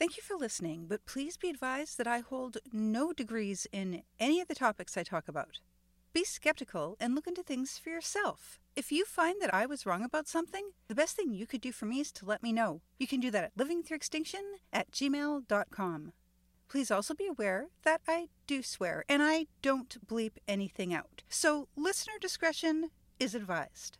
Thank you for listening, but please be advised that I hold no degrees in any of the topics I talk about. Be skeptical and look into things for yourself. If you find that I was wrong about something, the best thing you could do for me is to let me know. You can do that at livingthroughextinction@gmail.com. Please also be aware that I do swear, and I don't bleep anything out. So listener discretion is advised.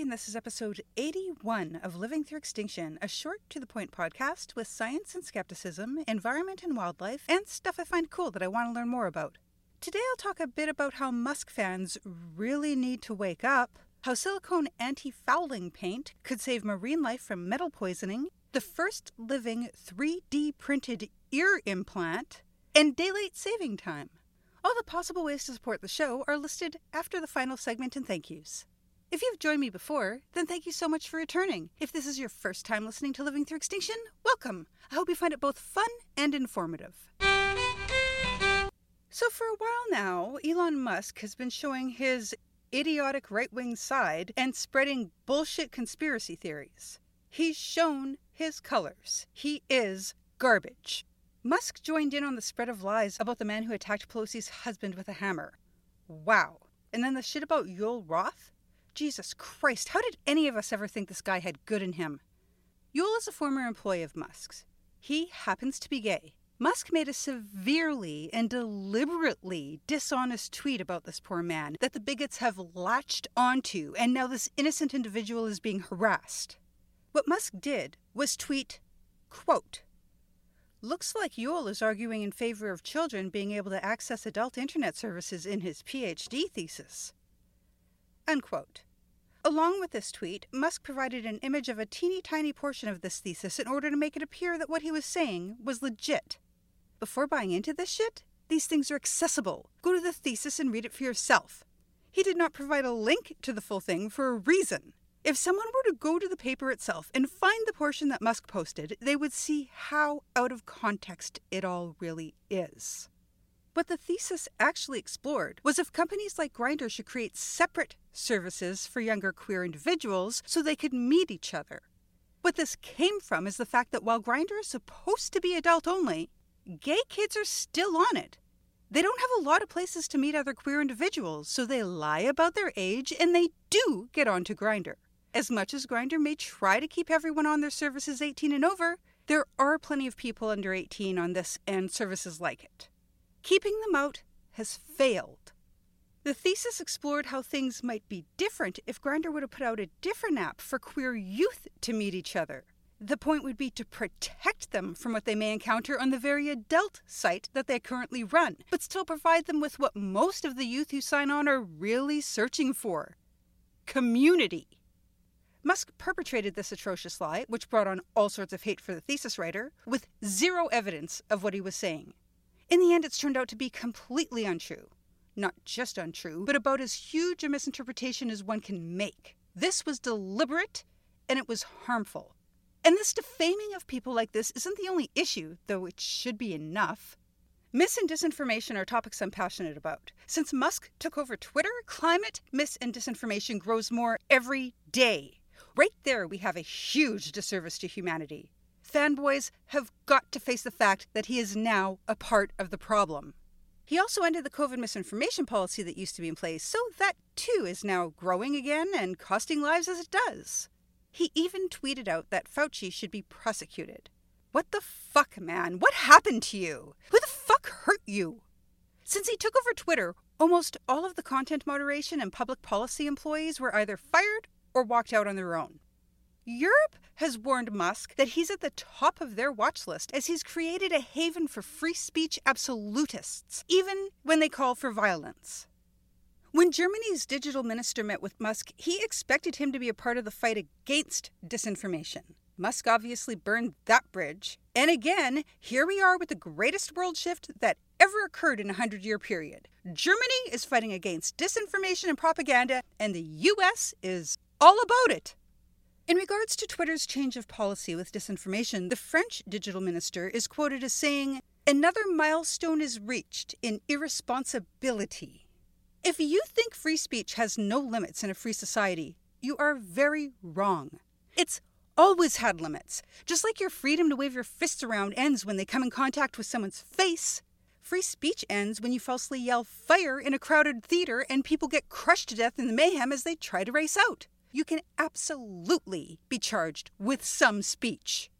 And this is episode 81 of Living Through Extinction, a short, to-the-point podcast with science and skepticism, environment and wildlife, and stuff I find cool that I want to learn more about. Today I'll talk a bit about how Musk fans really need to wake up, how silicone anti-fouling paint could save marine life from metal poisoning, the first living 3D printed ear implant, and daylight saving time. All the possible ways to support the show are listed after the final segment and thank yous. If you've joined me before, then thank you so much for returning. If this is your first time listening to Living Through Extinction, welcome! I hope you find it both fun and informative. So for a while now, Elon Musk has been showing his idiotic right-wing side and spreading bullshit conspiracy theories. He's shown his colors. He is garbage. Musk joined in on the spread of lies about the man who attacked Pelosi's husband with a hammer. Wow. And then the shit about Yul Roth? Jesus Christ, how did any of us ever think this guy had good in him? Yul is a former employee of Musk's. He happens to be gay. Musk made a severely and deliberately dishonest tweet about this poor man that the bigots have latched onto, and now this innocent individual is being harassed. What Musk did was tweet, quote, "Looks like Yul is arguing in favor of children being able to access adult internet services in his PhD thesis," unquote. Along with this tweet, Musk provided an image of a teeny tiny portion of this thesis in order to make it appear that what he was saying was legit. Before buying into this shit, these things are accessible. Go to the thesis and read it for yourself. He did not provide a link to the full thing for a reason. If someone were to go to the paper itself and find the portion that Musk posted, they would see how out of context it all really is. What the thesis actually explored was if companies like Grindr should create separate services for younger queer individuals so they could meet each other. What this came from is the fact that while Grindr is supposed to be adult only, gay kids are still on it. They don't have a lot of places to meet other queer individuals, so they lie about their age and they do get onto Grindr. As much as Grindr may try to keep everyone on their services 18 and over, there are plenty of people under 18 on this and services like it. Keeping them out has failed. The thesis explored how things might be different if Grindr would have put out a different app for queer youth to meet each other. The point would be to protect them from what they may encounter on the very adult site that they currently run, but still provide them with what most of the youth who sign on are really searching for: community. Musk perpetrated this atrocious lie, which brought on all sorts of hate for the thesis writer, with zero evidence of what he was saying. In the end, it's turned out to be completely untrue. Not just untrue, but about as huge a misinterpretation as one can make. This was deliberate, and it was harmful. And this defaming of people like this isn't the only issue, though it should be enough. Mis and disinformation are topics I'm passionate about. Since Musk took over Twitter, climate, mis and disinformation grows more every day. Right there, we have a huge disservice to humanity. Fanboys have got to face the fact that he is now a part of the problem. He also ended the COVID misinformation policy that used to be in place, so that too is now growing again and costing lives as it does. He even tweeted out that Fauci should be prosecuted. What the fuck, man? What happened to you? Who the fuck hurt you? Since he took over Twitter, almost all of the content moderation and public policy employees were either fired or walked out on their own. Europe has warned Musk that he's at the top of their watch list as he's created a haven for free speech absolutists, even when they call for violence. When Germany's digital minister met with Musk, he expected him to be a part of the fight against disinformation. Musk obviously burned that bridge. And again, here we are with the greatest world shift that ever occurred in a 100-year period. Germany is fighting against disinformation and propaganda, and the US is all about it. In regards to Twitter's change of policy with disinformation, the French digital minister is quoted as saying, "Another milestone is reached in irresponsibility." If you think free speech has no limits in a free society, you are very wrong. It's always had limits. Just like your freedom to wave your fists around ends when they come in contact with someone's face, free speech ends when you falsely yell fire in a crowded theater and people get crushed to death in the mayhem as they try to race out. You can absolutely be charged with some speech.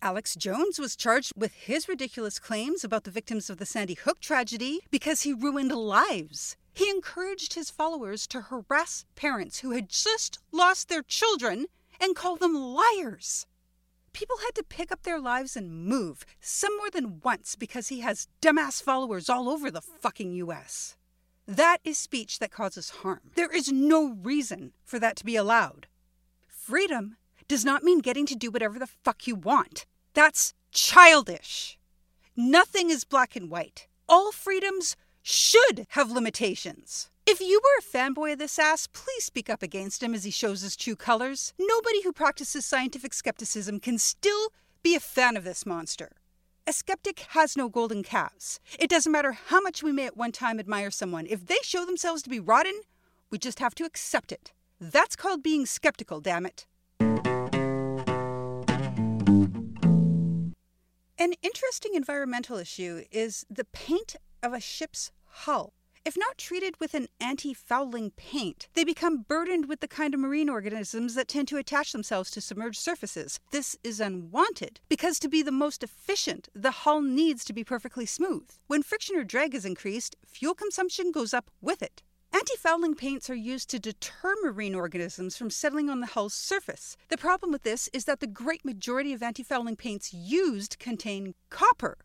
Alex Jones was charged with his ridiculous claims about the victims of the Sandy Hook tragedy because he ruined lives. He encouraged his followers to harass parents who had just lost their children and call them liars. People had to pick up their lives and move, some more than once, because he has dumbass followers all over the fucking U.S. That is speech that causes harm. There is no reason for that to be allowed. Freedom does not mean getting to do whatever the fuck you want. That's childish. Nothing is black and white. All freedoms should have limitations. If you were a fanboy of this ass, please speak up against him as he shows his true colors. Nobody who practices scientific skepticism can still be a fan of this monster. A skeptic has no golden calves. It doesn't matter how much we may at one time admire someone. If they show themselves to be rotten, we just have to accept it. That's called being skeptical, damn it. An interesting environmental issue is the paint of a ship's hull. If not treated with an anti-fouling paint, they become burdened with the kind of marine organisms that tend to attach themselves to submerged surfaces. This is unwanted, because to be the most efficient, the hull needs to be perfectly smooth. When friction or drag is increased, fuel consumption goes up with it. Anti-fouling paints are used to deter marine organisms from settling on the hull's surface. The problem with this is that the great majority of anti-fouling paints used contain copper.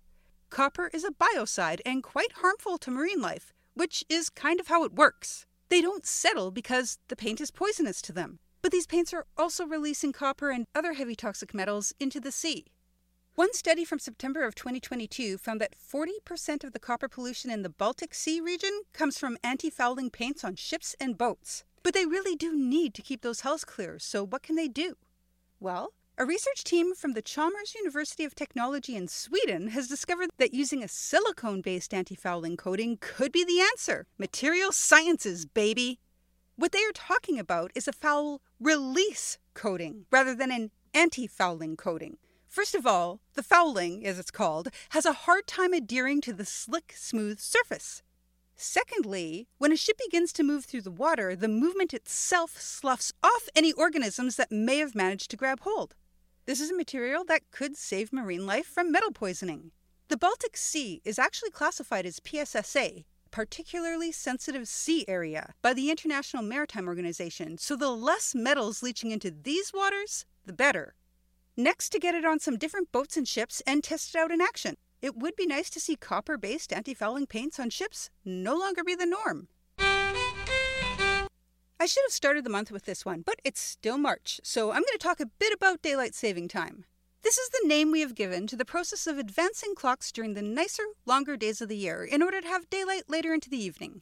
Copper is a biocide and quite harmful to marine life, which is kind of how it works. They don't settle because the paint is poisonous to them. But these paints are also releasing copper and other heavy toxic metals into the sea. One study from September of 2022 found that 40% of the copper pollution in the Baltic Sea region comes from anti-fouling paints on ships and boats. But they really do need to keep those hulls clear, so what can they do? Well, a research team from the Chalmers University of Technology in Sweden has discovered that using a silicone-based anti-fouling coating could be the answer. Material sciences, baby! What they are talking about is a foul release coating rather than an anti-fouling coating. First of all, the fouling, as it's called, has a hard time adhering to the slick, smooth surface. Secondly, when a ship begins to move through the water, the movement itself sloughs off any organisms that may have managed to grab hold. This is a material that could save marine life from metal poisoning. The Baltic Sea is actually classified as PSSA, Particularly Sensitive Sea Area, by the International Maritime Organization, so the less metals leaching into these waters, the better. Next, to get it on some different boats and ships and test it out in action. It would be nice to see copper-based anti-fouling paints on ships no longer be the norm. I should have started the month with this one, but it's still March, so I'm going to talk a bit about daylight saving time. This is the name we have given to the process of advancing clocks during the nicer, longer days of the year in order to have daylight later into the evening.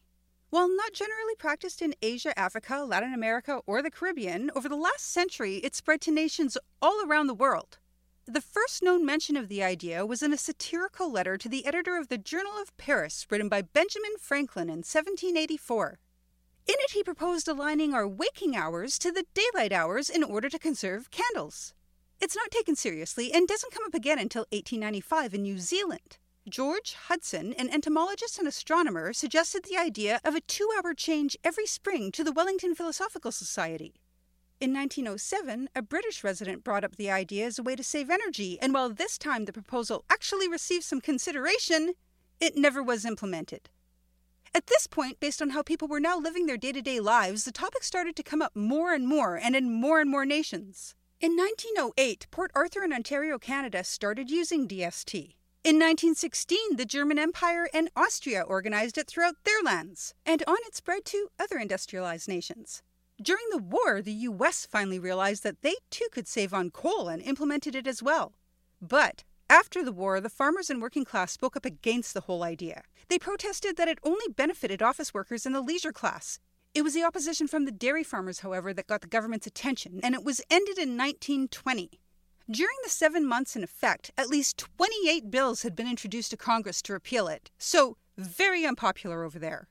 While not generally practiced in Asia, Africa, Latin America, or the Caribbean, over the last century it spread to nations all around the world. The first known mention of the idea was in a satirical letter to the editor of the Journal of Paris written by Benjamin Franklin in 1784. In it, he proposed aligning our waking hours to the daylight hours in order to conserve candles. It's not taken seriously and doesn't come up again until 1895 in New Zealand. George Hudson, an entomologist and astronomer, suggested the idea of a 2-hour change every spring to the Wellington Philosophical Society. In 1907, a British resident brought up the idea as a way to save energy, and while this time the proposal actually received some consideration, it never was implemented. At this point, based on how people were now living their day-to-day lives, the topic started to come up more and more, and in more and more nations. In 1908, Port Arthur in Ontario, Canada started using DST. In 1916, the German Empire and Austria organized it throughout their lands, and on it spread to other industrialized nations. During the war, the U.S. finally realized that they too could save on coal and implemented it as well. But after the war, the farmers and working class spoke up against the whole idea. They protested that it only benefited office workers and the leisure class. It was the opposition from the dairy farmers, however, that got the government's attention, and it was ended in 1920. During the 7 months in effect, at least 28 bills had been introduced to Congress to repeal it, so very unpopular over there.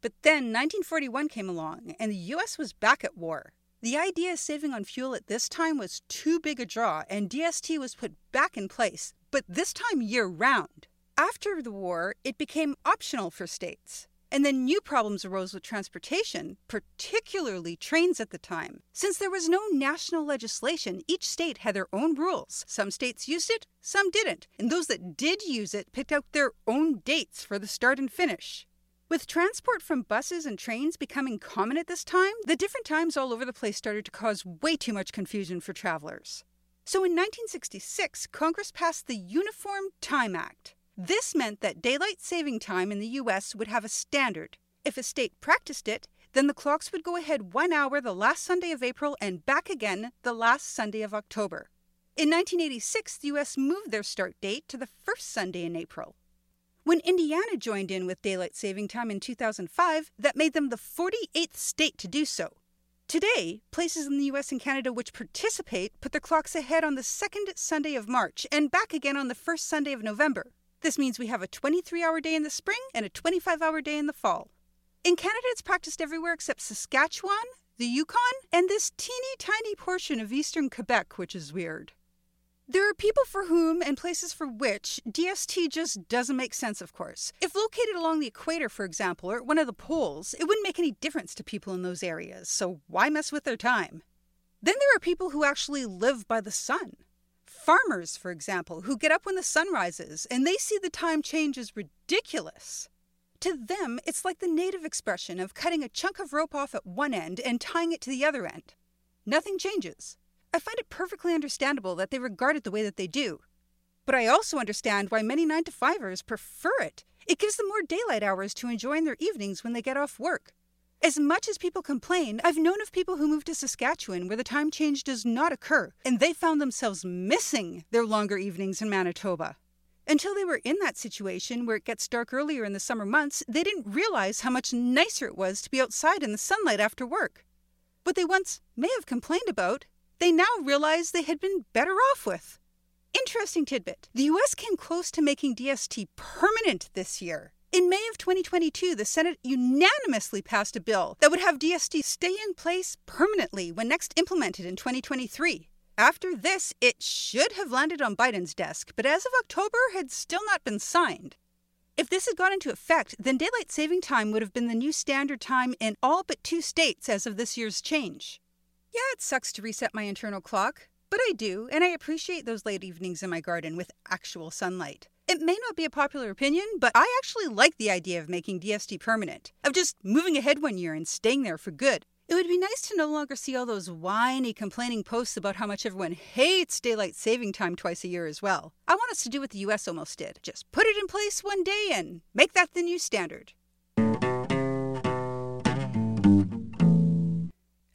But then 1941 came along, and the U.S. was back at war. The idea of saving on fuel at this time was too big a draw, and DST was put back in place, but this time year-round. After the war, it became optional for states. And then new problems arose with transportation, particularly trains at the time. Since there was no national legislation, each state had their own rules. Some states used it, some didn't, and those that did use it picked out their own dates for the start and finish. With transport from buses and trains becoming common at this time, the different times all over the place started to cause way too much confusion for travelers. So in 1966, Congress passed the Uniform Time Act. This meant that daylight saving time in the U.S. would have a standard. If a state practiced it, then the clocks would go ahead 1 hour the last Sunday of April and back again the last Sunday of October. In 1986, the U.S. moved their start date to the first Sunday in April. When Indiana joined in with daylight saving time in 2005, that made them the 48th state to do so. Today, places in the U.S. and Canada which participate put their clocks ahead on the second Sunday of March and back again on the first Sunday of November. This means we have a 23-hour day in the spring and a 25-hour day in the fall. In Canada, it's practiced everywhere except Saskatchewan, the Yukon, and this teeny tiny portion of eastern Quebec, which is weird. There are people for whom and places for which DST just doesn't make sense, of course. If located along the equator, for example, or at one of the poles, it wouldn't make any difference to people in those areas, so why mess with their time? Then there are people who actually live by the sun. Farmers, for example, who get up when the sun rises, and they see the time change as ridiculous. To them, it's like the native expression of cutting a chunk of rope off at one end and tying it to the other end. Nothing changes. I find it perfectly understandable that they regard it the way that they do. But I also understand why many 9-to-5ers prefer it. It gives them more daylight hours to enjoy in their evenings when they get off work. As much as people complain, I've known of people who moved to Saskatchewan where the time change does not occur, and they found themselves missing their longer evenings in Manitoba. Until they were in that situation where it gets dark earlier in the summer months, they didn't realize how much nicer it was to be outside in the sunlight after work. What they once may have complained about, they now realize they had been better off with. Interesting tidbit. The U.S. came close to making DST permanent this year. In May of 2022, the Senate unanimously passed a bill that would have DST stay in place permanently when next implemented in 2023. After this, it should have landed on Biden's desk, but as of October, had still not been signed. If this had gone into effect, then daylight saving time would have been the new standard time in all but 2 states as of this year's change. Yeah, it sucks to reset my internal clock, but I do, and I appreciate those late evenings in my garden with actual sunlight. It may not be a popular opinion, but I actually like the idea of making DST permanent, of just moving ahead 1 year and staying there for good. It would be nice to no longer see all those whiny, complaining posts about how much everyone hates daylight saving time twice a year as well. I want us to do what the US almost did. Just put it in place one day and make that the new standard.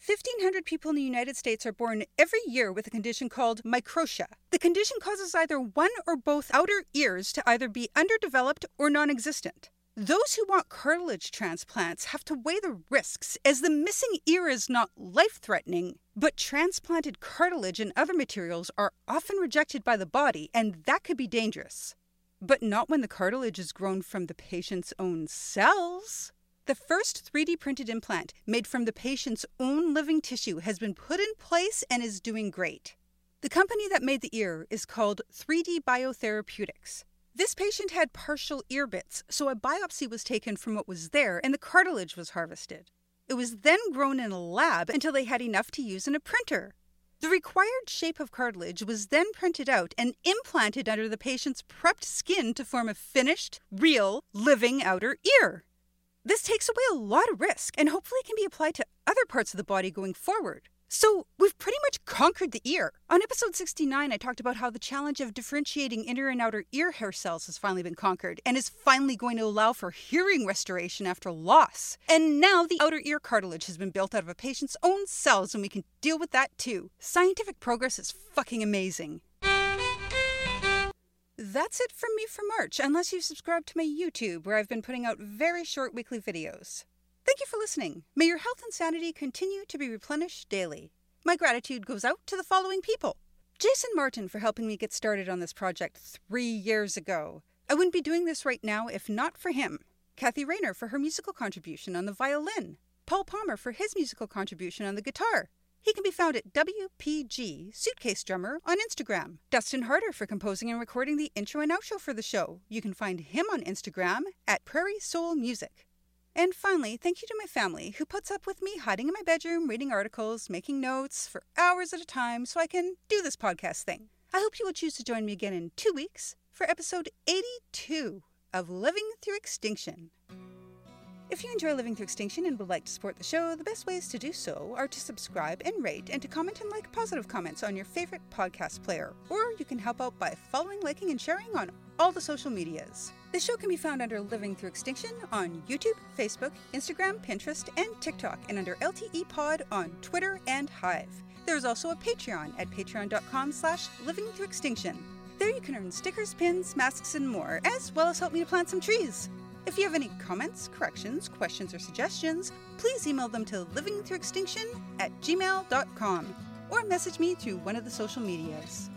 1,500 people in the United States are born every year with a condition called microtia. The condition causes either one or both outer ears to either be underdeveloped or non-existent. Those who want cartilage transplants have to weigh the risks, as the missing ear is not life-threatening, but transplanted cartilage and other materials are often rejected by the body, and that could be dangerous. But not when the cartilage is grown from the patient's own cells. The first 3D printed implant made from the patient's own living tissue has been put in place and is doing great. The company that made the ear is called 3D Biotherapeutics. This patient had partial ear bits, so a biopsy was taken from what was there and the cartilage was harvested. It was then grown in a lab until they had enough to use in a printer. The required shape of cartilage was then printed out and implanted under the patient's prepped skin to form a finished, real, living outer ear. This takes away a lot of risk and hopefully can be applied to other parts of the body going forward. So we've pretty much conquered the ear. On episode 69, I talked about how the challenge of differentiating inner and outer ear hair cells has finally been conquered and is finally going to allow for hearing restoration after loss. And now the outer ear cartilage has been built out of a patient's own cells and we can deal with that too. Scientific progress is fucking amazing. That's it from me for March, unless you subscribe to my YouTube, where I've been putting out very short weekly videos. Thank you for listening. May your health and sanity continue to be replenished daily. My gratitude goes out to the following people. Jason Martin for helping me get started on this project 3 years ago. I wouldn't be doing this right now if not for him. Kathy Rayner for her musical contribution on the violin. Paul Palmer for his musical contribution on the guitar. He can be found at WPG Suitcase Drummer on Instagram. Dustin Harder for composing and recording the intro and outro for the show. You can find him on Instagram at Prairie Soul Music. And finally, thank you to my family who puts up with me hiding in my bedroom, reading articles, making notes for hours at a time so I can do this podcast thing. I hope you will choose to join me again in 2 weeks for episode 82 of Living Through Extinction. If you enjoy Living Through Extinction and would like to support the show, the best ways to do so are to subscribe and rate and to comment and like positive comments on your favorite podcast player. Or you can help out by following, liking, and sharing on all the social medias. The show can be found under Living Through Extinction on YouTube, Facebook, Instagram, Pinterest, and TikTok, and under LTE Pod on Twitter and Hive. There is also a Patreon at patreon.com/livingthroughextinction. There you can earn stickers, pins, masks, and more, as well as help me to plant some trees. If you have any comments, corrections, questions, or suggestions, please email them to livingthroughextinction@gmail.com or message me through one of the social medias.